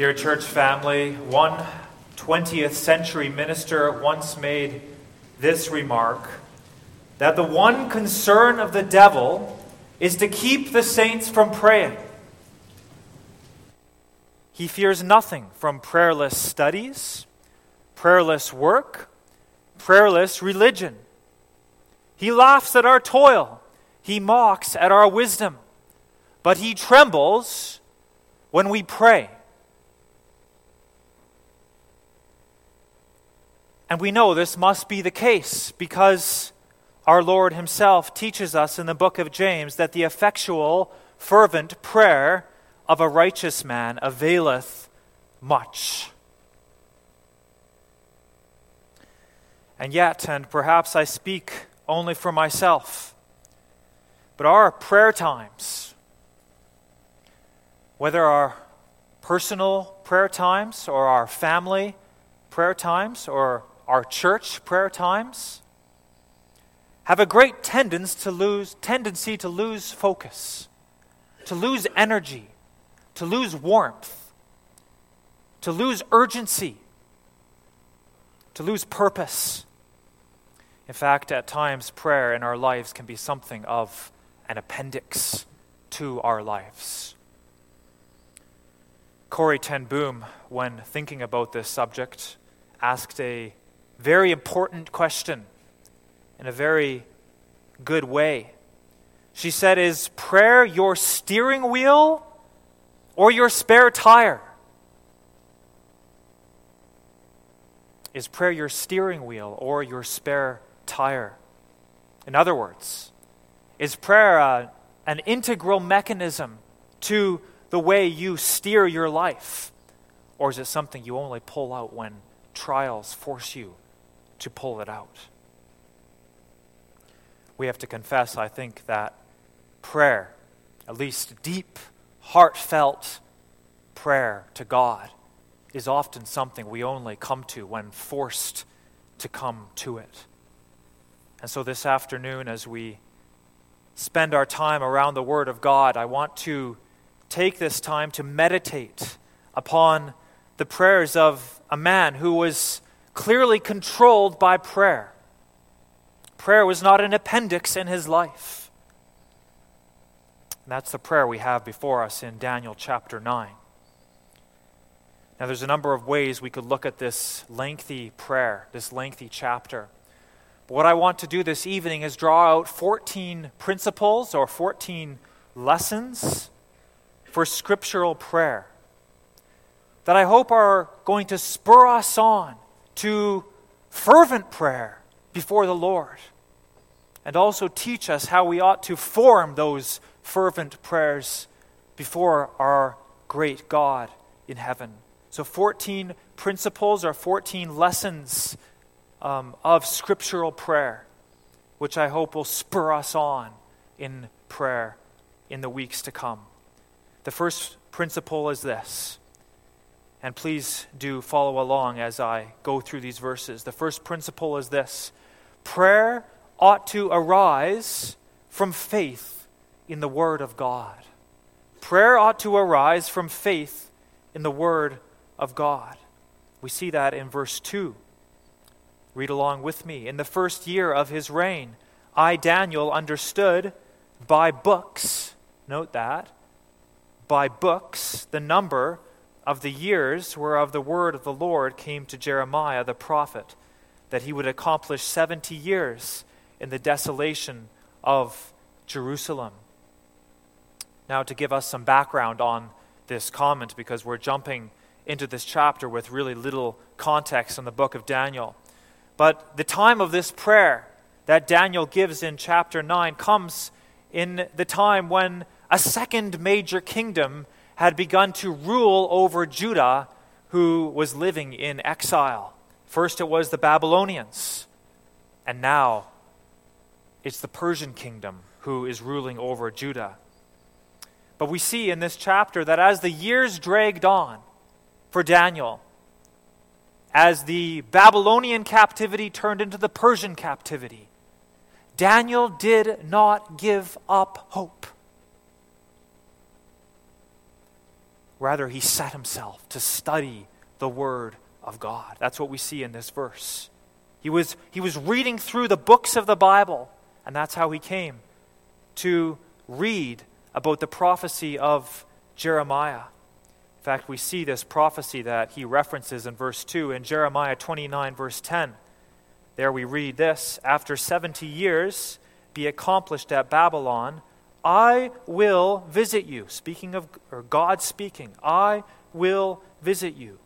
Dear church family, one 20th century minister once made this remark, that the one concern of the devil is to keep the saints from praying. He fears nothing from prayerless studies, prayerless work, prayerless religion. He laughs at our toil, he mocks at our wisdom, but he trembles when we pray. And we know this must be the case because our Lord himself teaches us in the book of James that the effectual, fervent prayer of a righteous man availeth much. And yet, and perhaps I speak only for myself, but our prayer times, whether our personal prayer times or our family prayer times or our church prayer times, have a great tendency to lose focus, to lose energy, to lose warmth, to lose urgency, to lose purpose. In fact, at times, prayer in our lives can be something of an appendix to our lives. Corrie ten Boom, when thinking about this subject, asked a very important question in a very good way. She said, is prayer your steering wheel or your spare tire? Is prayer your steering wheel or your spare tire? In other words, is prayer an integral mechanism to the way you steer your life? Or is it something you only pull out when trials force you to pull it out? We have to confess, I think, that prayer, at least deep, heartfelt prayer to God, is often something we only come to when forced to come to it. And so this afternoon, as we spend our time around the Word of God, I want to take this time to meditate upon the prayers of a man who was clearly controlled by prayer. Prayer was not an appendix in his life. And that's the prayer we have before us in Daniel chapter 9. Now, there's a number of ways we could look at this lengthy prayer, this lengthy chapter. But what I want to do this evening is draw out 14 principles or 14 lessons for scriptural prayer that I hope are going to spur us on to fervent prayer before the Lord, and also teach us how we ought to form those fervent prayers before our great God in heaven. So 14 principles or 14 lessons of scriptural prayer, which I hope will spur us on in prayer in the weeks to come. The first principle is this, and please do follow along as I go through these verses. The first principle is this: prayer ought to arise from faith in the Word of God. Prayer ought to arise from faith in the Word of God. We see that in verse 2. Read along with me. In the first year of his reign, I, Daniel, understood by books, note that, by books, the number of the years whereof the word of the Lord came to Jeremiah the prophet, that he would accomplish 70 years in the desolation of Jerusalem. Now, to give us some background on this comment, because we're jumping into this chapter with really little context in the book of Daniel. But the time of this prayer that Daniel gives in chapter 9 comes in the time when a second major kingdom had begun to rule over Judah, who was living in exile. First it was the Babylonians, and now it's the Persian kingdom who is ruling over Judah. But we see in this chapter that as the years dragged on for Daniel, as the Babylonian captivity turned into the Persian captivity, Daniel did not give up hope. Rather, he set himself to study the Word of God. That's what we see in this verse. He was reading through the books of the Bible, and that's how he came to read about the prophecy of Jeremiah. In fact, we see this prophecy that he references in verse 2 in Jeremiah 29, verse 10. There we read this, "After 70 years be accomplished at Babylon, I will visit you." Speaking of, or God speaking, "I will visit you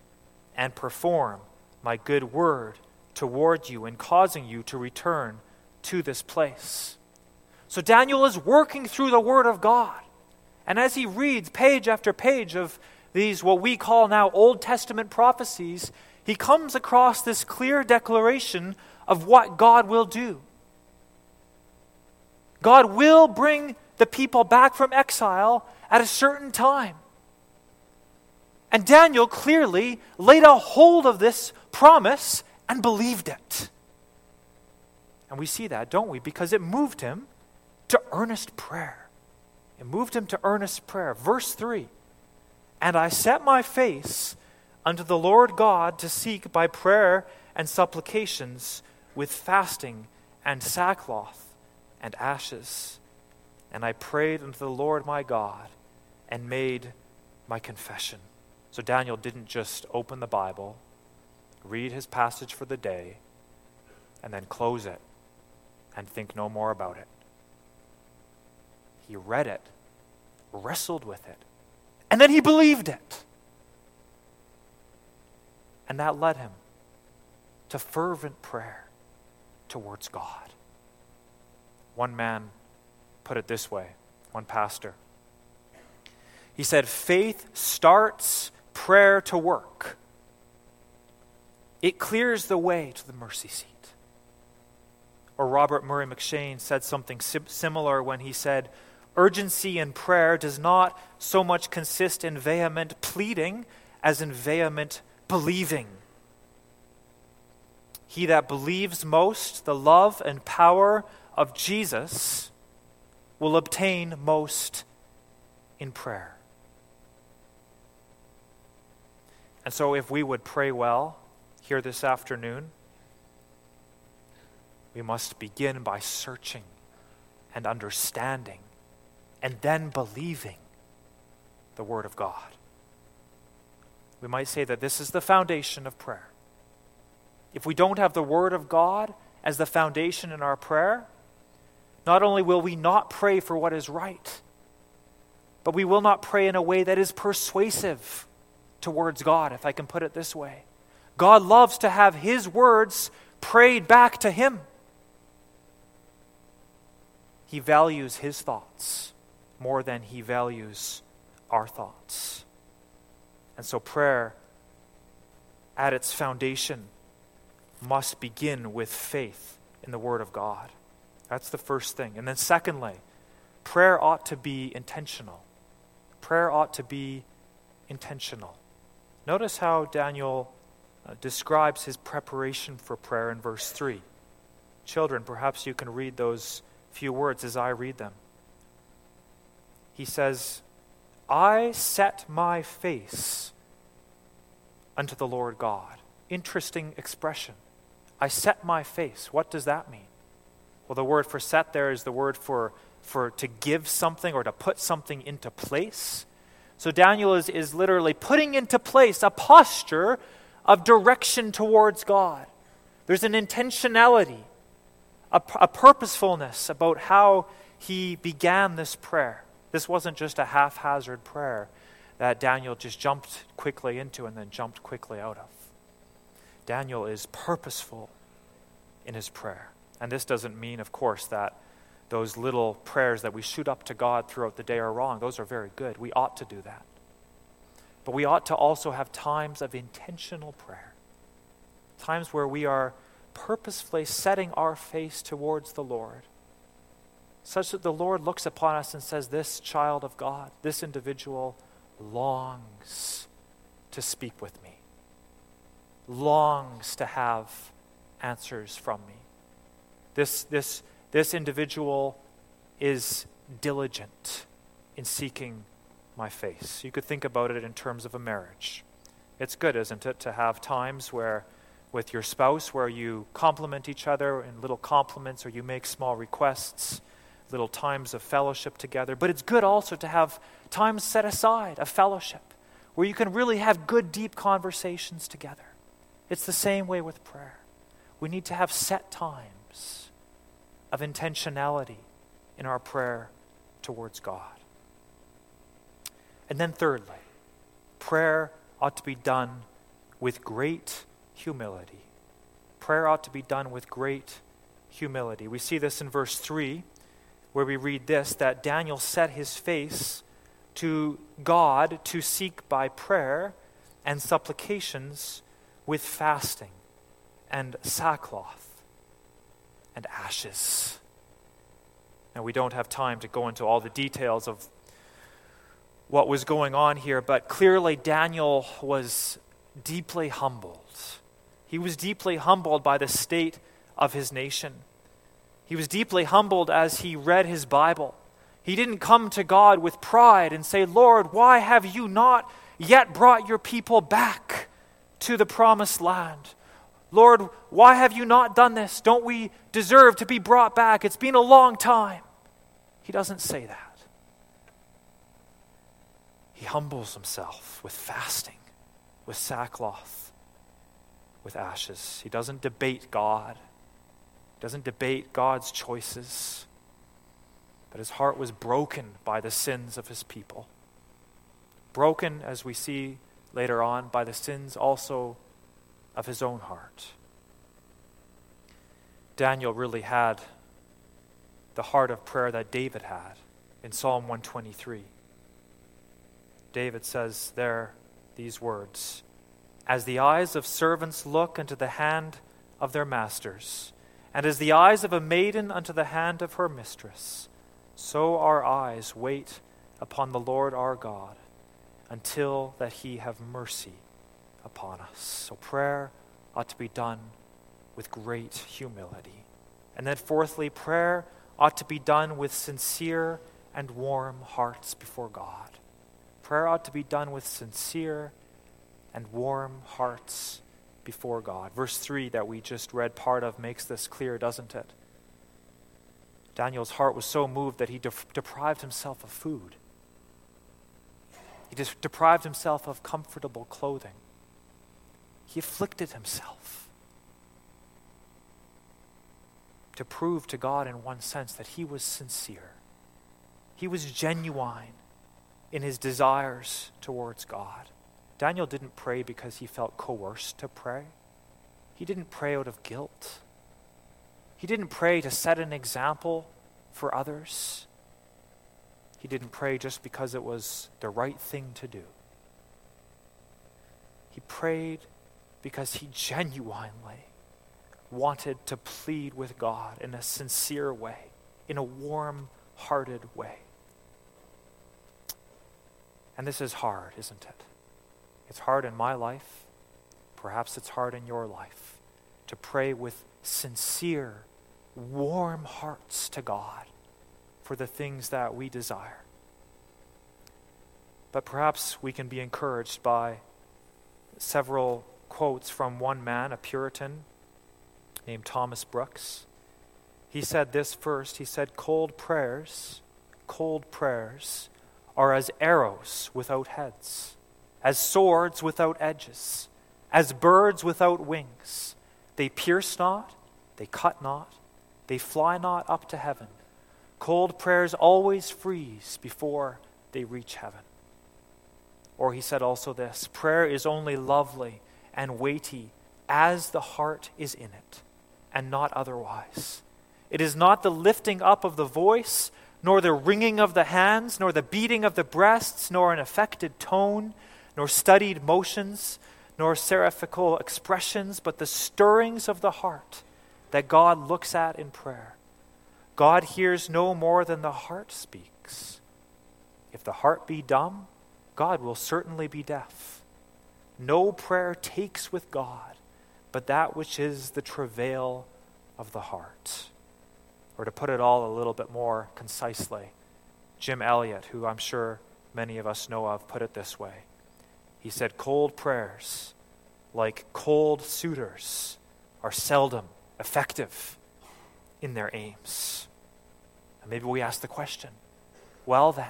and perform my good word toward you and causing you to return to this place." So Daniel is working through the Word of God. And as he reads page after page of these, what we call now Old Testament prophecies, he comes across this clear declaration of what God will do. God will bring the people back from exile at a certain time. And Daniel clearly laid a hold of this promise and believed it. And we see that, don't we? Because it moved him to earnest prayer. It moved him to earnest prayer. Verse 3, "And I set my face unto the Lord God to seek by prayer and supplications with fasting and sackcloth and ashes. And I prayed unto the Lord my God and made my confession." So Daniel didn't just open the Bible, read his passage for the day, and then close it and think no more about it. He read it, wrestled with it, and then he believed it. And that led him to fervent prayer towards God. One man put it this way, one pastor. He said, "Faith starts prayer to work. It clears the way to the mercy seat." Or Robert Murray M'Cheyne said something similar when he said, "Urgency in prayer does not so much consist in vehement pleading as in vehement believing. He that believes most the love and power of Jesus will obtain most in prayer." And so if we would pray well here this afternoon, we must begin by searching and understanding and then believing the Word of God. We might say that this is the foundation of prayer. If we don't have the Word of God as the foundation in our prayer, not only will we not pray for what is right, but we will not pray in a way that is persuasive towards God, if I can put it this way. God loves to have His words prayed back to Him. He values His thoughts more than He values our thoughts. And so prayer, at its foundation, must begin with faith in the Word of God. That's the first thing. And then secondly, prayer ought to be intentional. Prayer ought to be intentional. Notice how Daniel describes his preparation for prayer in verse 3. Children, perhaps you can read those few words as I read them. He says, "I set my face unto the Lord God." Interesting expression. I set my face. What does that mean? Well, the word for set there is the word for to give something or to put something into place. So Daniel is literally putting into place a posture of direction towards God. There's an intentionality, a purposefulness about how he began this prayer. This wasn't just a haphazard prayer that Daniel just jumped quickly into and then jumped quickly out of. Daniel is purposeful in his prayer. And this doesn't mean, of course, that those little prayers that we shoot up to God throughout the day are wrong. Those are very good. We ought to do that. But we ought to also have times of intentional prayer, times where we are purposefully setting our face towards the Lord, such that the Lord looks upon us and says, "This child of God, this individual longs to speak with me, longs to have answers from me. This individual is diligent in seeking my face. You could think about it in terms of a marriage. It's good, isn't it, to have times where with your spouse where you compliment each other in little compliments, or you make small requests, little times of fellowship together. But it's good also to have times set aside of fellowship where you can really have good, deep conversations together. It's the same way with prayer. We need to have set times of intentionality in our prayer towards God. And then thirdly, prayer ought to be done with great humility. Prayer ought to be done with great humility. We see this in verse 3, where we read this, that Daniel set his face to God to seek by prayer and supplications with fasting and sackcloth and ashes. Now, we don't have time to go into all the details of what was going on here, but clearly Daniel was deeply humbled. He was deeply humbled by the state of his nation. He was deeply humbled as he read his Bible. He didn't come to God with pride and say, "Lord, why have you not yet brought your people back to the promised land? Lord, why have you not done this? Don't we deserve to be brought back? It's been a long time." He doesn't say that. He humbles himself with fasting, with sackcloth, with ashes. He doesn't debate God. He doesn't debate God's choices. But his heart was broken by the sins of his people. Broken, as we see later on, by the sins also of his own heart. Daniel really had the heart of prayer that David had in Psalm 123. David says there these words, "As the eyes of servants look unto the hand of their masters, and as the eyes of a maiden unto the hand of her mistress, so our eyes wait upon the Lord our God, until that he have mercy upon us." So prayer ought to be done with great humility. And then fourthly, prayer ought to be done with sincere and warm hearts before God. Prayer ought to be done with sincere and warm hearts before God. Verse 3 that we just read part of makes this clear, doesn't it? Daniel's heart was so moved that he deprived himself of food. He deprived himself of comfortable clothing. He afflicted himself to prove to God, in one sense, that he was sincere. He was genuine in his desires towards God. Daniel didn't pray because he felt coerced to pray. He didn't pray out of guilt. He didn't pray to set an example for others. He didn't pray just because it was the right thing to do. He prayed because he genuinely wanted to plead with God in a sincere way, in a warm-hearted way. And this is hard, isn't it? It's hard in my life. Perhaps it's hard in your life to pray with sincere, warm hearts to God for the things that we desire. But perhaps we can be encouraged by several quotes from one man, a Puritan named Thomas Brooks. He said this first. He said, cold prayers are as arrows without heads, as swords without edges, as birds without wings. They pierce not, they cut not, they fly not up to heaven. Cold prayers always freeze before they reach heaven. Or he said also this, prayer is only lovely and weighty as the heart is in it, and not otherwise. It is not the lifting up of the voice, nor the wringing of the hands, nor the beating of the breasts, nor an affected tone, nor studied motions, nor seraphical expressions, but the stirrings of the heart that God looks at in prayer. God hears no more than the heart speaks. If the heart be dumb, God will certainly be deaf. No prayer takes with God but that which is the travail of the heart. Or to put it all a little bit more concisely, Jim Elliot, who I'm sure many of us know of put it this way. He said, cold prayers, like cold suitors, are seldom effective in their aims. And maybe we ask the question, well then,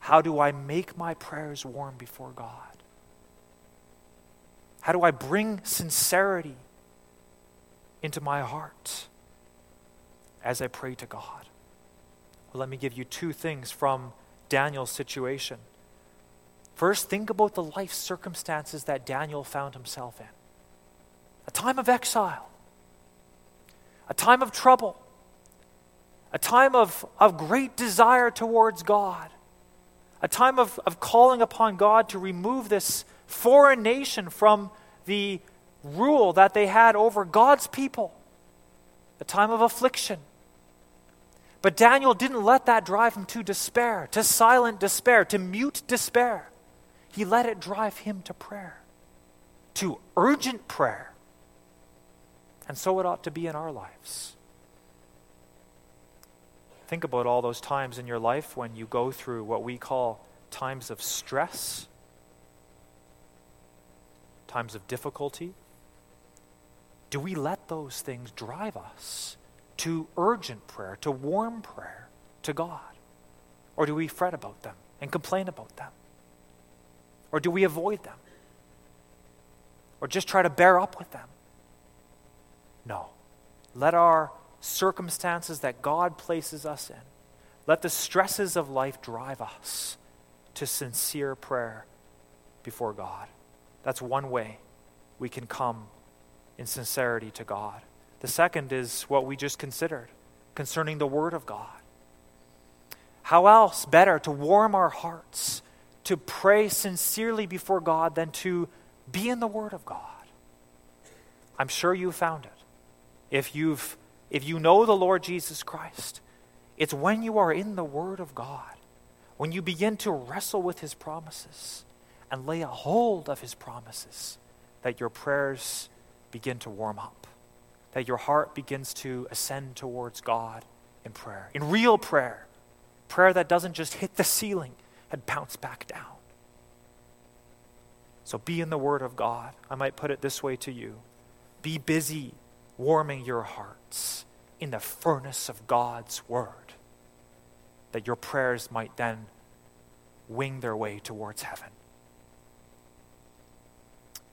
how do I make my prayers warm before God? How do I bring sincerity into my heart as I pray to God? Well, let me give you two things from Daniel's situation. First, think about the life circumstances that Daniel found himself in. A time of exile, a time of trouble, a time of great desire towards God, a time of calling upon God to remove this foreign nation from the rule that they had over God's people, a time of affliction. But Daniel didn't let that drive him to despair, to silent despair, to mute despair. He let it drive him to prayer, to urgent prayer. And so it ought to be in our lives. Think about all those times in your life when you go through what we call times of stress, times of difficulty. Do we let those things drive us to urgent prayer, to warm prayer to God? Or do we fret about them and complain about them? Or do we avoid them? Or just try to bear up with them? No. Let our circumstances that God places us in, let the stresses of life drive us to sincere prayer before God. That's one way we can come in sincerity to God. The second is what we just considered concerning the Word of God. How else better to warm our hearts, to pray sincerely before God than to be in the Word of God? I'm sure you've found it. If you know the Lord Jesus Christ, it's when you are in the Word of God, when you begin to wrestle with His promises and lay a hold of His promises, that your prayers begin to warm up, that your heart begins to ascend towards God in prayer, in real prayer, prayer that doesn't just hit the ceiling and bounce back down. So be in the Word of God. I might put it this way to you. Be busy warming your hearts in the furnace of God's Word, that your prayers might then wing their way towards heaven.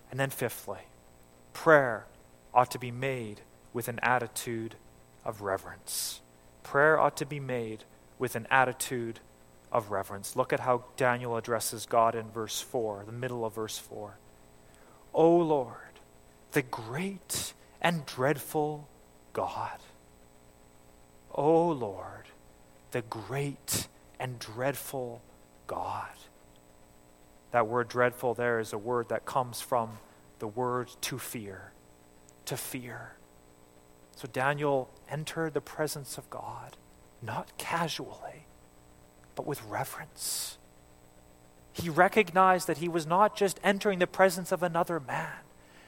And then fifthly, prayer ought to be made with an attitude of reverence. Prayer ought to be made with an attitude of reverence. Look at how Daniel addresses God in verse 4, the middle of verse 4. O Lord, the great and dreadful God. O Lord, the great and dreadful God. That word dreadful there is a word that comes from the word to fear, to fear. So Daniel entered the presence of God, not casually, but with reverence. He recognized that he was not just entering the presence of another man.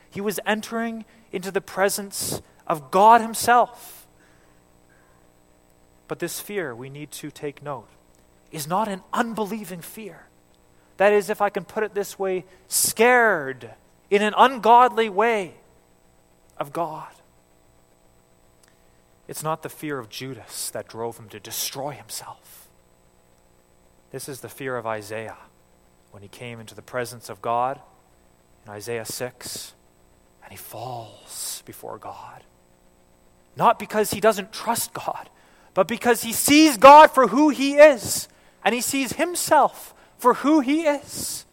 He was entering into the presence of God Himself. But this fear, we need to take note, is not an unbelieving fear. That is, if I can put it this way, scared in an ungodly way of God. It's not the fear of Judas that drove him to destroy himself. This is the fear of Isaiah when he came into the presence of God in Isaiah 6. And he falls before God. Not because he doesn't trust God, but because he sees God for who He is, and he sees himself for who He is.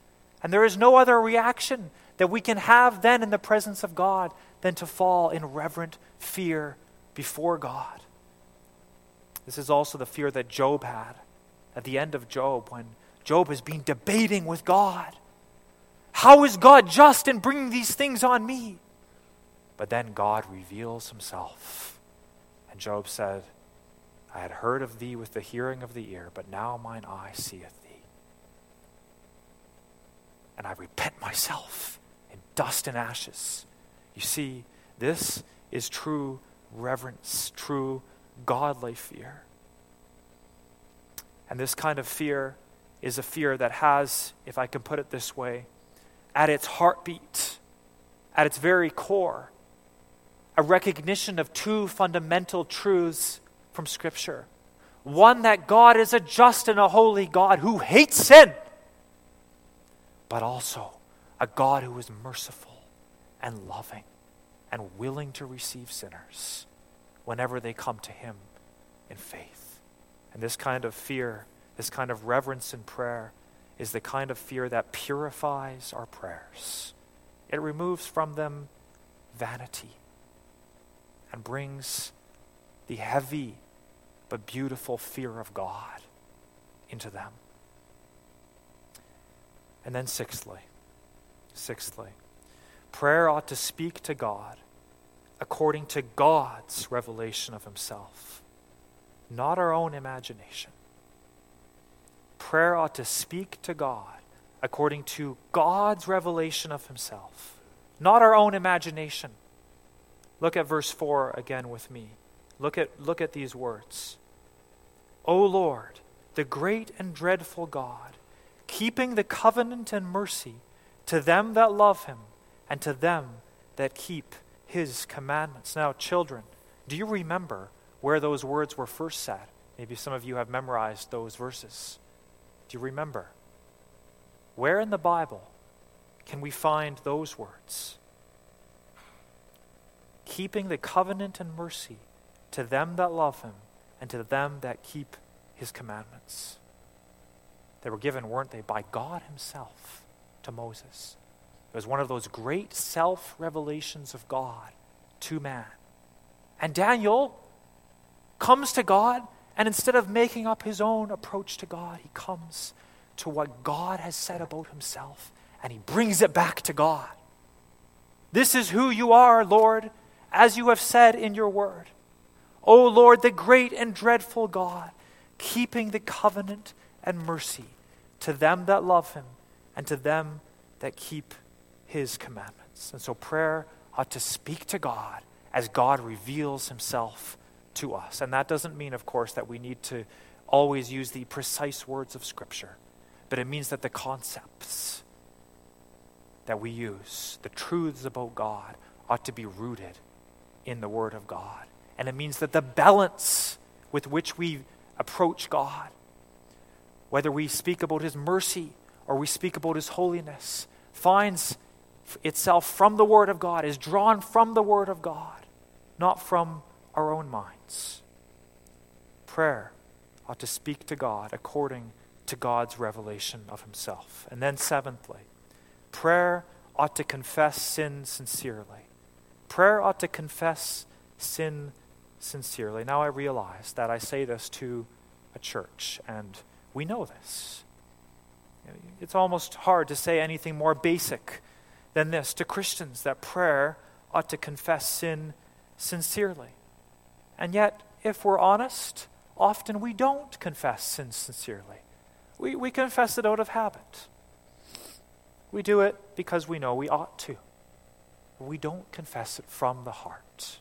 And there is no other reaction that we can have then in the presence of God than to fall in reverent fear before God. This is also the fear that Job had at the end of Job, when Job has been debating with God. How is God just in bringing these things on me? But then God reveals Himself. And Job said, I had heard of thee with the hearing of the ear, but now mine eye seeth thee. And I repent myself in dust and ashes. You see, this is true reverence, true godly fear. And this kind of fear is a fear that has, if I can put it this way, at its heartbeat, at its very core, a recognition of two fundamental truths from Scripture. One, that God is a just and a holy God who hates sin, but also a God who is merciful and loving and willing to receive sinners whenever they come to Him in faith. And this kind of fear, this kind of reverence in prayer, is the kind of fear that purifies our prayers. It removes from them vanity and brings the heavy but beautiful fear of God into them. And then sixthly, prayer ought to speak to God according to God's revelation of Himself, not our own imagination. Prayer ought to speak to God according to God's revelation of Himself, not our own imagination. Look at verse 4 again with me. Look at these words. O Lord, the great and dreadful God, keeping the covenant and mercy to them that love Him and to them that keep His commandments. Now, children, do you remember where those words were first said? Maybe some of you have memorized those verses. Do you remember? Where in the Bible can we find those words? Keeping the covenant and mercy to them that love Him and to them that keep His commandments. They were given, weren't they, by God Himself to Moses. It was one of those great self-revelations of God to man. And Daniel comes to God, and instead of making up his own approach to God, he comes to what God has said about Himself, and he brings it back to God. This is who You are, Lord, as You have said in Your word. O Lord, the great and dreadful God, keeping the covenant and mercy to them that love Him and to them that keep His commandments. And so prayer ought to speak to God as God reveals Himself to us. And that doesn't mean, of course, that we need to always use the precise words of Scripture, but it means that the concepts that we use, the truths about God, ought to be rooted in the Word of God. And it means that the balance with which we approach God, whether we speak about His mercy or we speak about His holiness, finds itself from the Word of God, is drawn from the Word of God, not from our own minds. Prayer ought to speak to God according to God's revelation of Himself. And then seventhly, prayer ought to confess sin sincerely. Prayer ought to confess sin sincerely. Now I realize that I say this to a church, and we know this. It's almost hard to say anything more basic than this to Christians, that prayer ought to confess sin sincerely. And yet, if we're honest, often we don't confess sin sincerely. We confess it out of habit. We do it because we know we ought to. We don't confess it from the heart.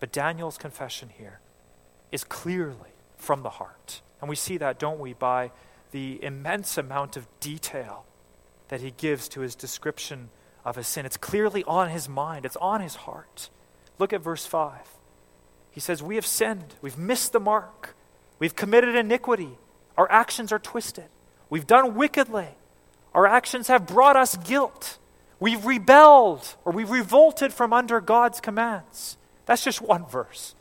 But Daniel's confession here is clearly from the heart. And we see that, don't we, by the immense amount of detail that he gives to his description of his sin. It's clearly on his mind. It's on his heart. Look at verse 5. He says, we have sinned. We've missed the mark. We've committed iniquity. Our actions are twisted. We've done wickedly. Our actions have brought us guilt. We've rebelled, or we've revolted from under God's commands. That's just one verse.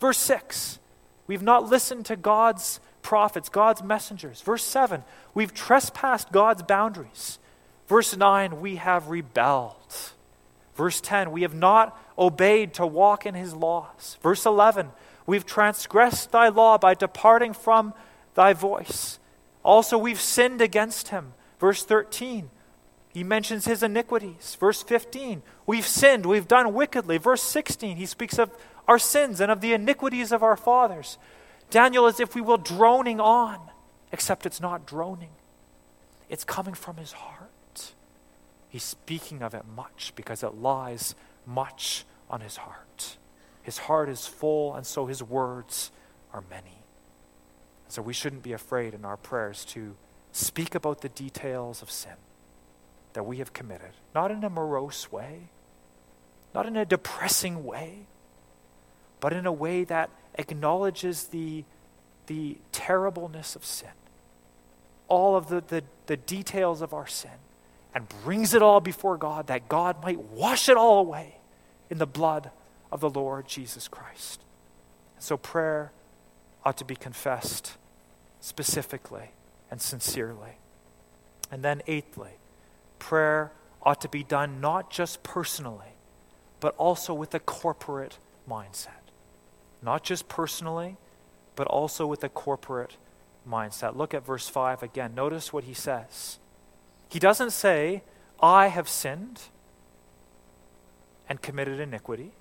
Verse 6, we've not listened to God's prophets, God's messengers. Verse 7, we've trespassed God's boundaries. Verse 9, we have rebelled. Verse 10, we have not obeyed to walk in His laws. Verse 11, we've transgressed Thy law by departing from Thy voice. Also, we've sinned against Him. Verse 13, he mentions his iniquities. Verse 15, we've sinned, we've done wickedly. Verse 16, he speaks of our sins and of the iniquities of our fathers. Daniel is, if we will, droning on, except it's not droning. It's coming from his heart. He's speaking of it much because it lies much on his heart. His heart is full, and so his words are many. So we shouldn't be afraid in our prayers to speak about the details of sin that we have committed, not in a morose way, not in a depressing way, but in a way that acknowledges the terribleness of sin, all of the details of our sin, and brings it all before God, that God might wash it all away in the blood of the Lord Jesus Christ. And so prayer ought to be confessed specifically and sincerely. And then eighthly, prayer ought to be done not just personally, but also with a corporate mindset. Not just personally, but also with a corporate mindset. Look at verse 5 again. Notice what he says. He doesn't say, I have sinned and committed iniquity.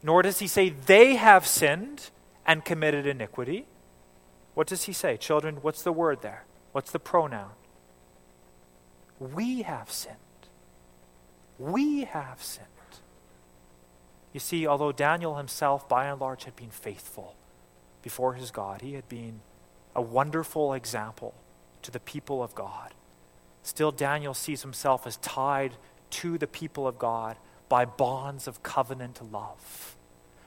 Nor does he say, they have sinned and committed iniquity. What does he say? Children, what's the word there? What's the pronoun? We have sinned. We have sinned. You see, although Daniel himself, by and large, had been faithful before his God, he had been a wonderful example to the people of God. Still, Daniel sees himself as tied to the people of God by bonds of covenant love.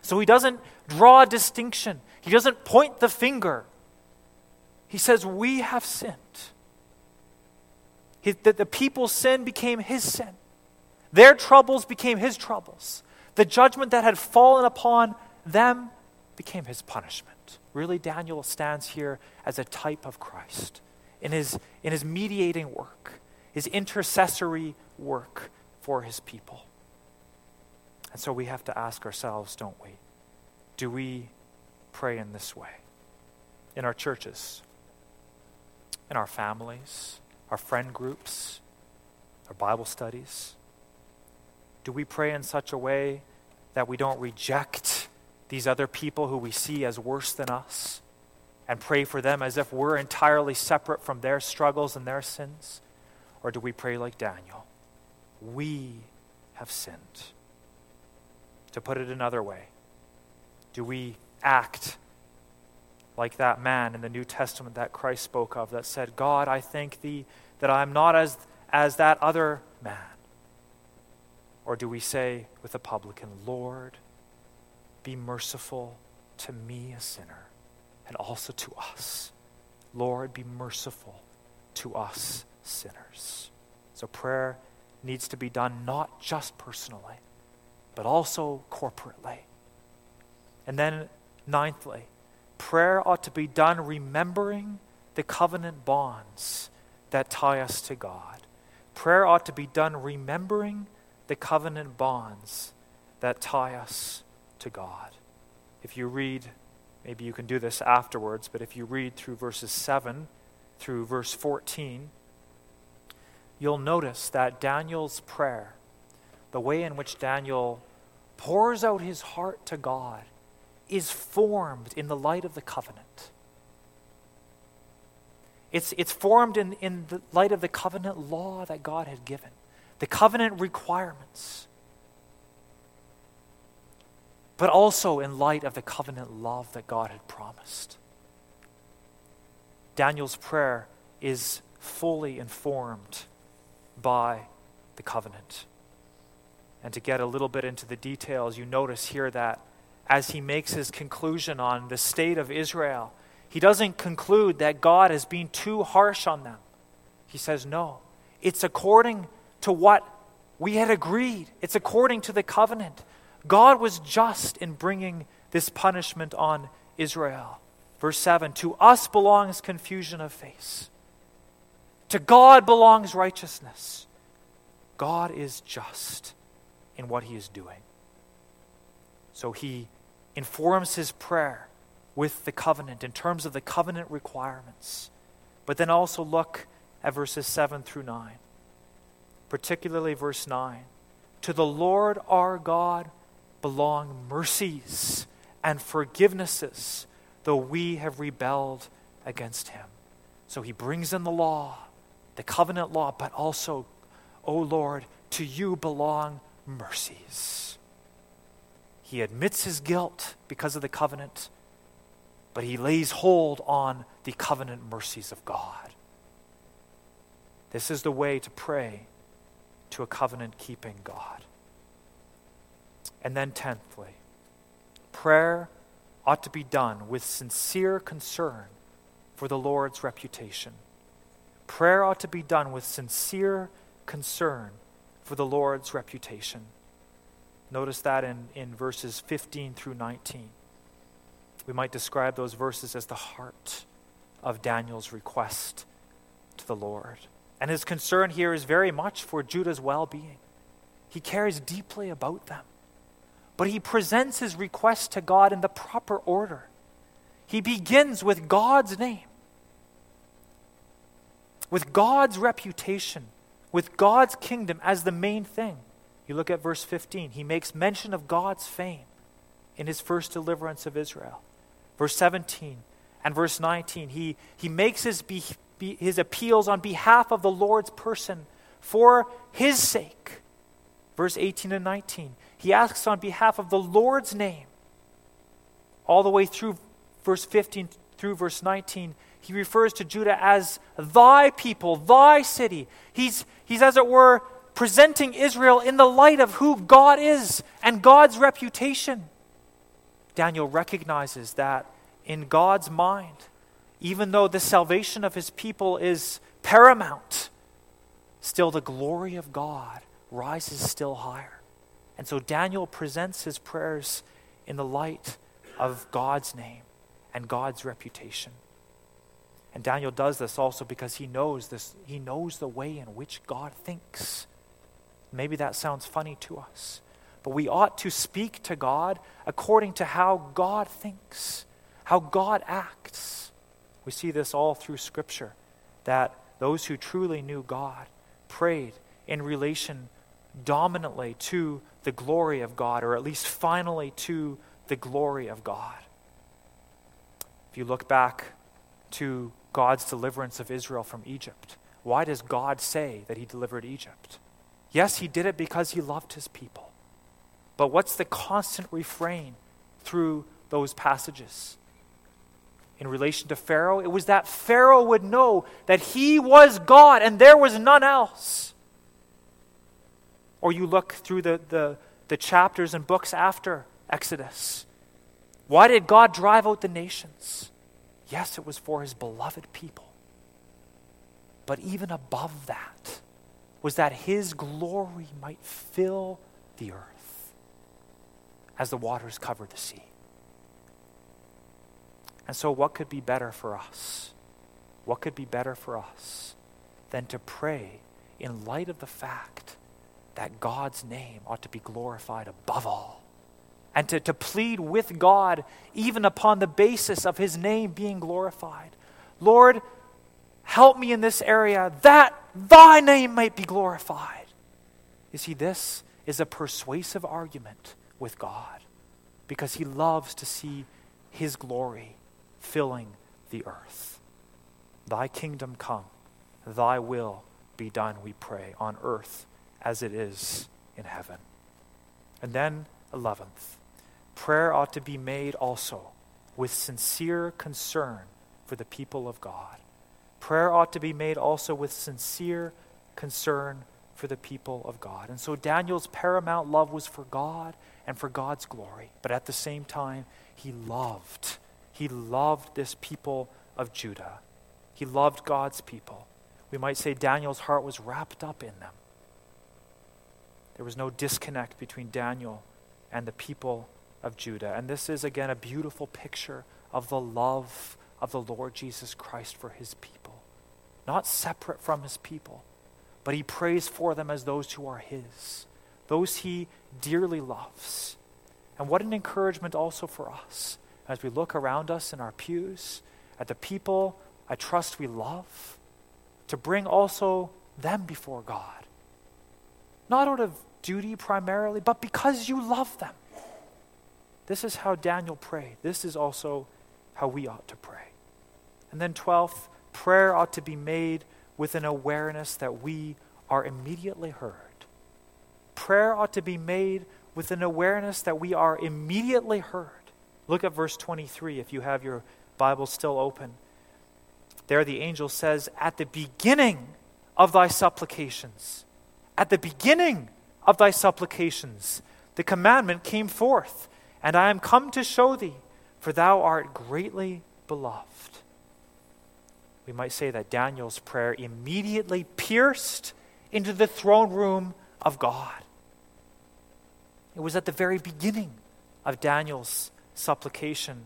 So he doesn't draw a distinction. He doesn't point the finger. He says, we have sinned. That the people's sin became his sin. Their troubles became his troubles. The judgment that had fallen upon them became his punishment. Really, Daniel stands here as a type of Christ in his mediating work, his intercessory work for his people. And so we have to ask ourselves, don't we? Do we pray in this way? In our churches, in our families, our friend groups, our Bible studies? Do we pray in such a way that we don't reject these other people who we see as worse than us and pray for them as if we're entirely separate from their struggles and their sins? Or do we pray like Daniel? We have sinned. To put it another way, do we act like that man in the New Testament that Christ spoke of that said, God, I thank thee that I'm not as that other man? Or do we say with the publican, Lord, be merciful to me, a sinner, and also to us. Lord, be merciful to us, sinners. So prayer needs to be done not just personally, but also corporately. And then ninthly, prayer ought to be done remembering the covenant bonds that tie us to God. Prayer ought to be done remembering the covenant bonds that tie us to God. If you read, maybe you can do this afterwards, but if you read through verses 7 through verse 14, you'll notice that Daniel's prayer, the way in which Daniel pours out his heart to God, is formed in the light of the covenant. It's formed in the light of the covenant law that God had given. The covenant requirements, but also in light of the covenant love that God had promised. Daniel's prayer is fully informed by the covenant. And to get a little bit into the details, you notice here that as he makes his conclusion on the state of Israel, he doesn't conclude that God has been too harsh on them. He says, no, it's according to what we had agreed. It's according to the covenant. God was just in bringing this punishment on Israel. Verse 7, to us belongs confusion of face. To God belongs righteousness. God is just in what he is doing. So he informs his prayer with the covenant in terms of the covenant requirements. But then also look at verses 7 through 9. Particularly verse 9, to the Lord our God belong mercies and forgivenesses, though we have rebelled against him. So he brings in the law, the covenant law, but also, O Lord, to you belong mercies. He admits his guilt because of the covenant, but he lays hold on the covenant mercies of God. This is the way to pray to a covenant-keeping God. And then tenthly, prayer ought to be done with sincere concern for the Lord's reputation. Prayer ought to be done with sincere concern for the Lord's reputation. Notice that in verses 15 through 19. We might describe those verses as the heart of Daniel's request to the Lord. And his concern here is very much for Judah's well-being. He cares deeply about them. But he presents his request to God in the proper order. He begins with God's name, with God's reputation, with God's kingdom as the main thing. You look at verse 15. He makes mention of God's fame in his first deliverance of Israel. Verse 17 and verse 19, he makes his appeals on behalf of the Lord's person for his sake. Verse 18 and 19, he asks on behalf of the Lord's name. All the way through verse 15 through verse 19, he refers to Judah as thy people, thy city. He's as it were, presenting Israel in the light of who God is and God's reputation. Daniel recognizes that in God's mind, even though the salvation of his people is paramount, still the glory of God rises still higher. And so Daniel presents his prayers in the light of God's name and God's reputation. And Daniel does this also because he knows this. He knows the way in which God thinks. Maybe that sounds funny to us, but we ought to speak to God according to how God thinks, how God acts. We see this all through Scripture, that those who truly knew God prayed in relation dominantly to the glory of God, or at least finally to the glory of God. If you look back to God's deliverance of Israel from Egypt, why does God say that he delivered Egypt? Yes, he did it because he loved his people. But what's the constant refrain through those passages? In relation to Pharaoh, it was that Pharaoh would know that he was God and there was none else. Or you look through the chapters and books after Exodus. Why did God drive out the nations? Yes, it was for his beloved people. But even above that, was that his glory might fill the earth as the waters cover the sea. And so what could be better for us? What could be better for us than to pray in light of the fact that God's name ought to be glorified above all, and to plead with God even upon the basis of his name being glorified. Lord, help me in this area that thy name might be glorified. You see, this is a persuasive argument with God because he loves to see his glory filling the earth. Thy kingdom come, thy will be done, we pray, on earth as it is in heaven. And then, 11th, prayer ought to be made also with sincere concern for the people of God. Prayer ought to be made also with sincere concern for the people of God. And so Daniel's paramount love was for God and for God's glory. But at the same time, he loved this people of Judah. He loved God's people. We might say Daniel's heart was wrapped up in them. There was no disconnect between Daniel and the people of Judah. And this is, again, a beautiful picture of the love of the Lord Jesus Christ for his people. Not separate from his people, but he prays for them as those who are his, those he dearly loves. And what an encouragement also for us as we look around us in our pews, at the people I trust we love, to bring also them before God. Not out of duty primarily, but because you love them. This is how Daniel prayed. This is also how we ought to pray. And then 12th, prayer ought to be made with an awareness that we are immediately heard. Prayer ought to be made with an awareness that we are immediately heard. Look at verse 23 if you have your Bible's still open. There the angel says, at the beginning of thy supplications, at the beginning of thy supplications, the commandment came forth, and I am come to show thee, for thou art greatly beloved. We might say that Daniel's prayer immediately pierced into the throne room of God. It was at the very beginning of Daniel's supplication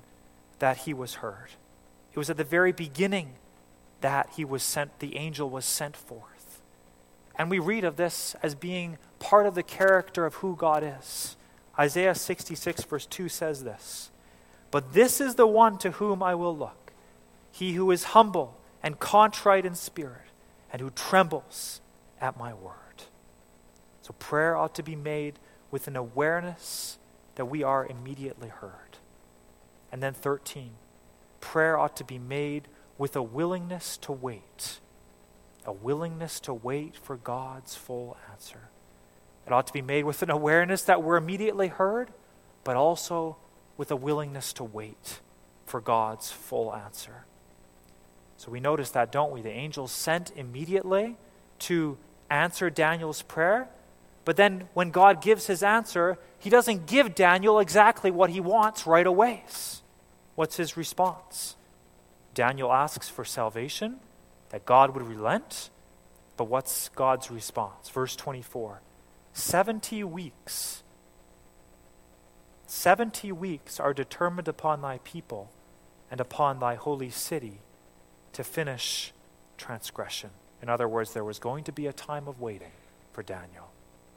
that he was heard. It was at the very beginning that he was sent, the angel was sent forth. And we read of this as being part of the character of who God is. Isaiah 66 verse 2 says this, "But this is the one to whom I will look, he who is humble and contrite in spirit, and who trembles at my word." So prayer ought to be made with an awareness that we are immediately heard. And then 13, prayer ought to be made with a willingness to wait for God's full answer. It ought to be made with an awareness that we're immediately heard, but also with a willingness to wait for God's full answer. So we notice that, don't we? The angels sent immediately to answer Daniel's prayer, but then when God gives his answer, he doesn't give Daniel exactly what he wants right away. What's his response? Daniel asks for salvation, that God would relent, but what's God's response? Verse 24, 70 weeks are determined upon thy people and upon thy holy city to finish transgression. In other words, there was going to be a time of waiting for Daniel.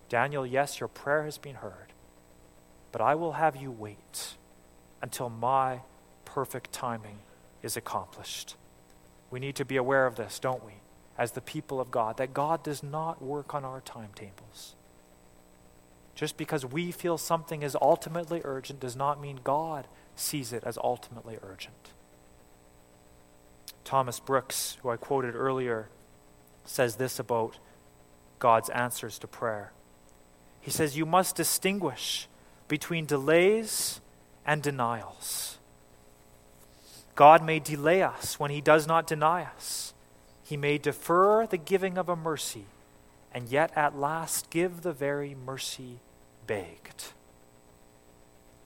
Daniel, yes, your prayer has been heard, but I will have you wait until my perfect timing is accomplished. We need to be aware of this, don't we, as the people of God, that God does not work on our timetables. Just because we feel something is ultimately urgent does not mean God sees it as ultimately urgent. Thomas Brooks, who I quoted earlier, says this about God's answers to prayer. He says, "You must distinguish between delays and denials. God may delay us when he does not deny us. He may defer the giving of a mercy, and yet at last give the very mercy begged."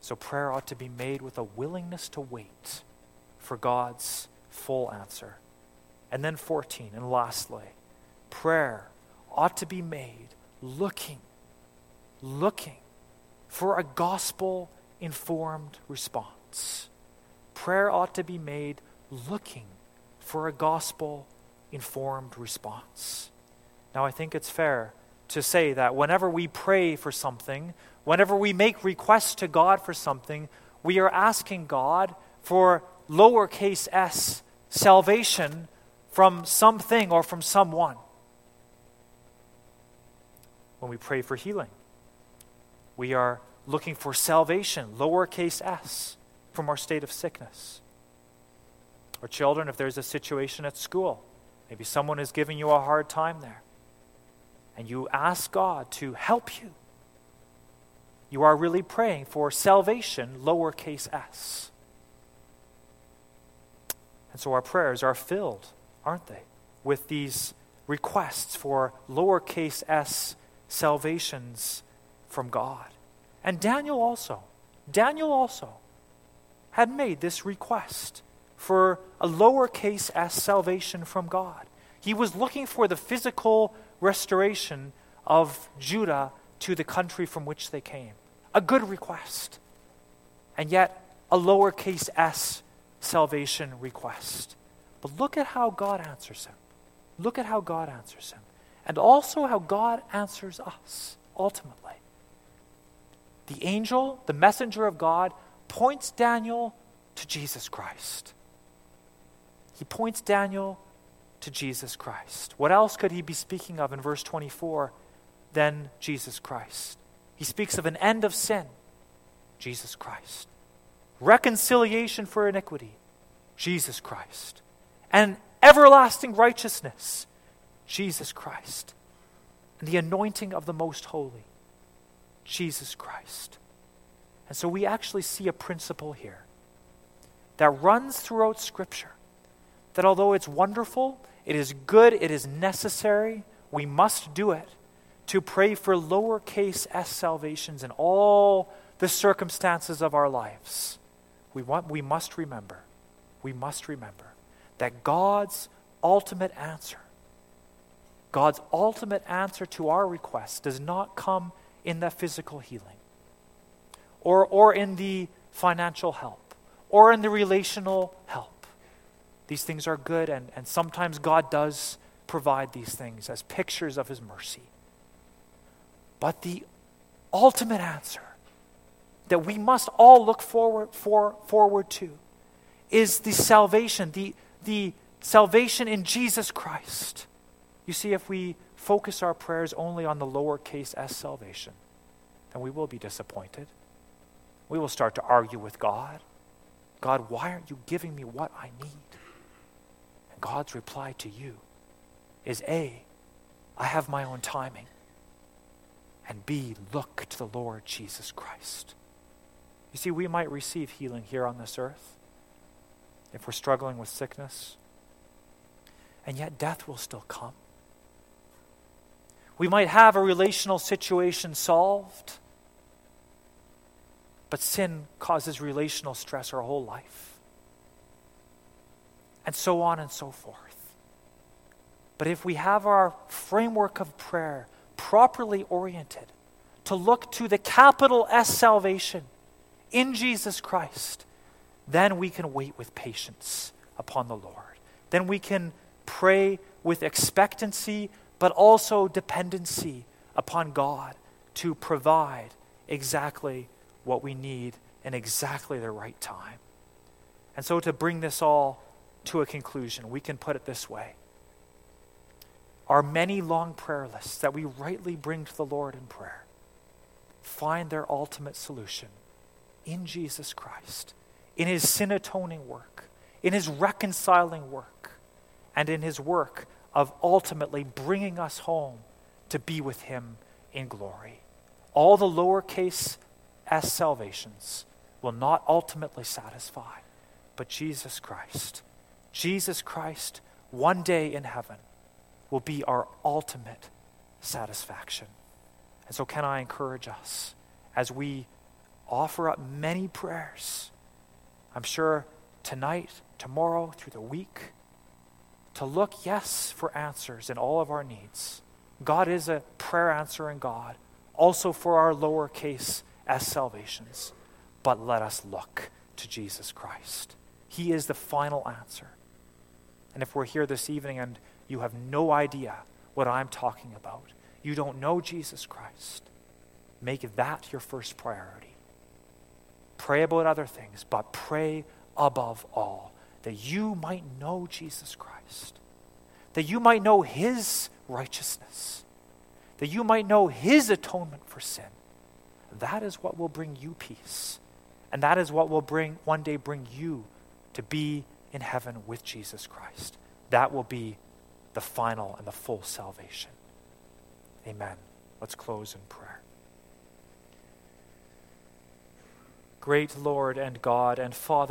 So prayer ought to be made with a willingness to wait for God's full answer. And then 14, and lastly, prayer ought to be made looking for a gospel-informed response. Prayer ought to be made looking for a gospel-informed response. Now, I think it's fair to say that whenever we pray for something, whenever we make requests to God for something, we are asking God for lowercase s, salvation from something or from someone. When we pray for healing, we are looking for salvation, lowercase s, from our state of sickness. Or children, if there's a situation at school, maybe someone is giving you a hard time there, and you ask God to help you, you are really praying for salvation, lowercase s. And so our prayers are filled, aren't they, with these requests for lowercase s salvations from God. And Daniel also had made this request for a lowercase s salvation from God. He was looking for the physical restoration of Judah to the country from which they came. A good request, and yet a lowercase s salvation request. But look at how God answers him. Look at how God answers him, and also how God answers us ultimately. The angel, the messenger of God, points Daniel to Jesus Christ. He points Daniel to Jesus Christ. What else could he be speaking of in verse 24 than Jesus Christ? He speaks of an end of sin, Jesus Christ. Reconciliation for iniquity, Jesus Christ. And everlasting righteousness, Jesus Christ. And the anointing of the Most Holy, Jesus Christ. And so we actually see a principle here. that runs throughout Scripture, that although it's wonderful, it is good, it is necessary, we must do it, to pray for lowercase s salvations in all the circumstances of our lives. We must remember that God's ultimate answer to our request does not come in the physical healing or in the financial help or in the relational help. These things are good, and sometimes God does provide these things as pictures of his mercy. But the ultimate answer that we must all look forward to is the salvation, the salvation in Jesus Christ. You see, if we focus our prayers only on the lowercase s salvation, then we will be disappointed. We will start to argue with God. God, why aren't you giving me what I need? And God's reply to you is A, I have my own timing. And B, look to the Lord Jesus Christ. You see, we might receive healing here on this earth if we're struggling with sickness, and yet death will still come. We might have a relational situation solved, but sin causes relational stress our whole life, and so on and so forth. But if we have our framework of prayer properly oriented to look to the capital S salvation in Jesus Christ, then we can wait with patience upon the Lord. Then we can pray with expectancy, but also dependency upon God to provide exactly what we need in exactly the right time. And so to bring this all to a conclusion, we can put it this way. Our many long prayer lists that we rightly bring to the Lord in prayer find their ultimate solution in Jesus Christ, in his sin-atoning work, in his reconciling work, and in his work of ultimately bringing us home to be with him in glory. All the lowercase s salvations will not ultimately satisfy, but Jesus Christ one day in heaven will be our ultimate satisfaction. And so can I encourage us as we offer up many prayers, I'm sure tonight, tomorrow, through the week, to look, yes, for answers in all of our needs. God is a prayer answering God, also for our lowercase s salvations. But let us look to Jesus Christ. He is the final answer. And if we're here this evening and you have no idea what I'm talking about, you don't know Jesus Christ, make that your first priority. Pray about other things, but pray above all that you might know Jesus Christ, that you might know his righteousness, that you might know his atonement for sin. That is what will bring you peace, and that is what will one day bring you to be in heaven with Jesus Christ. That will be the final and the full salvation. Amen. Let's close in prayer. Great Lord and God and Father,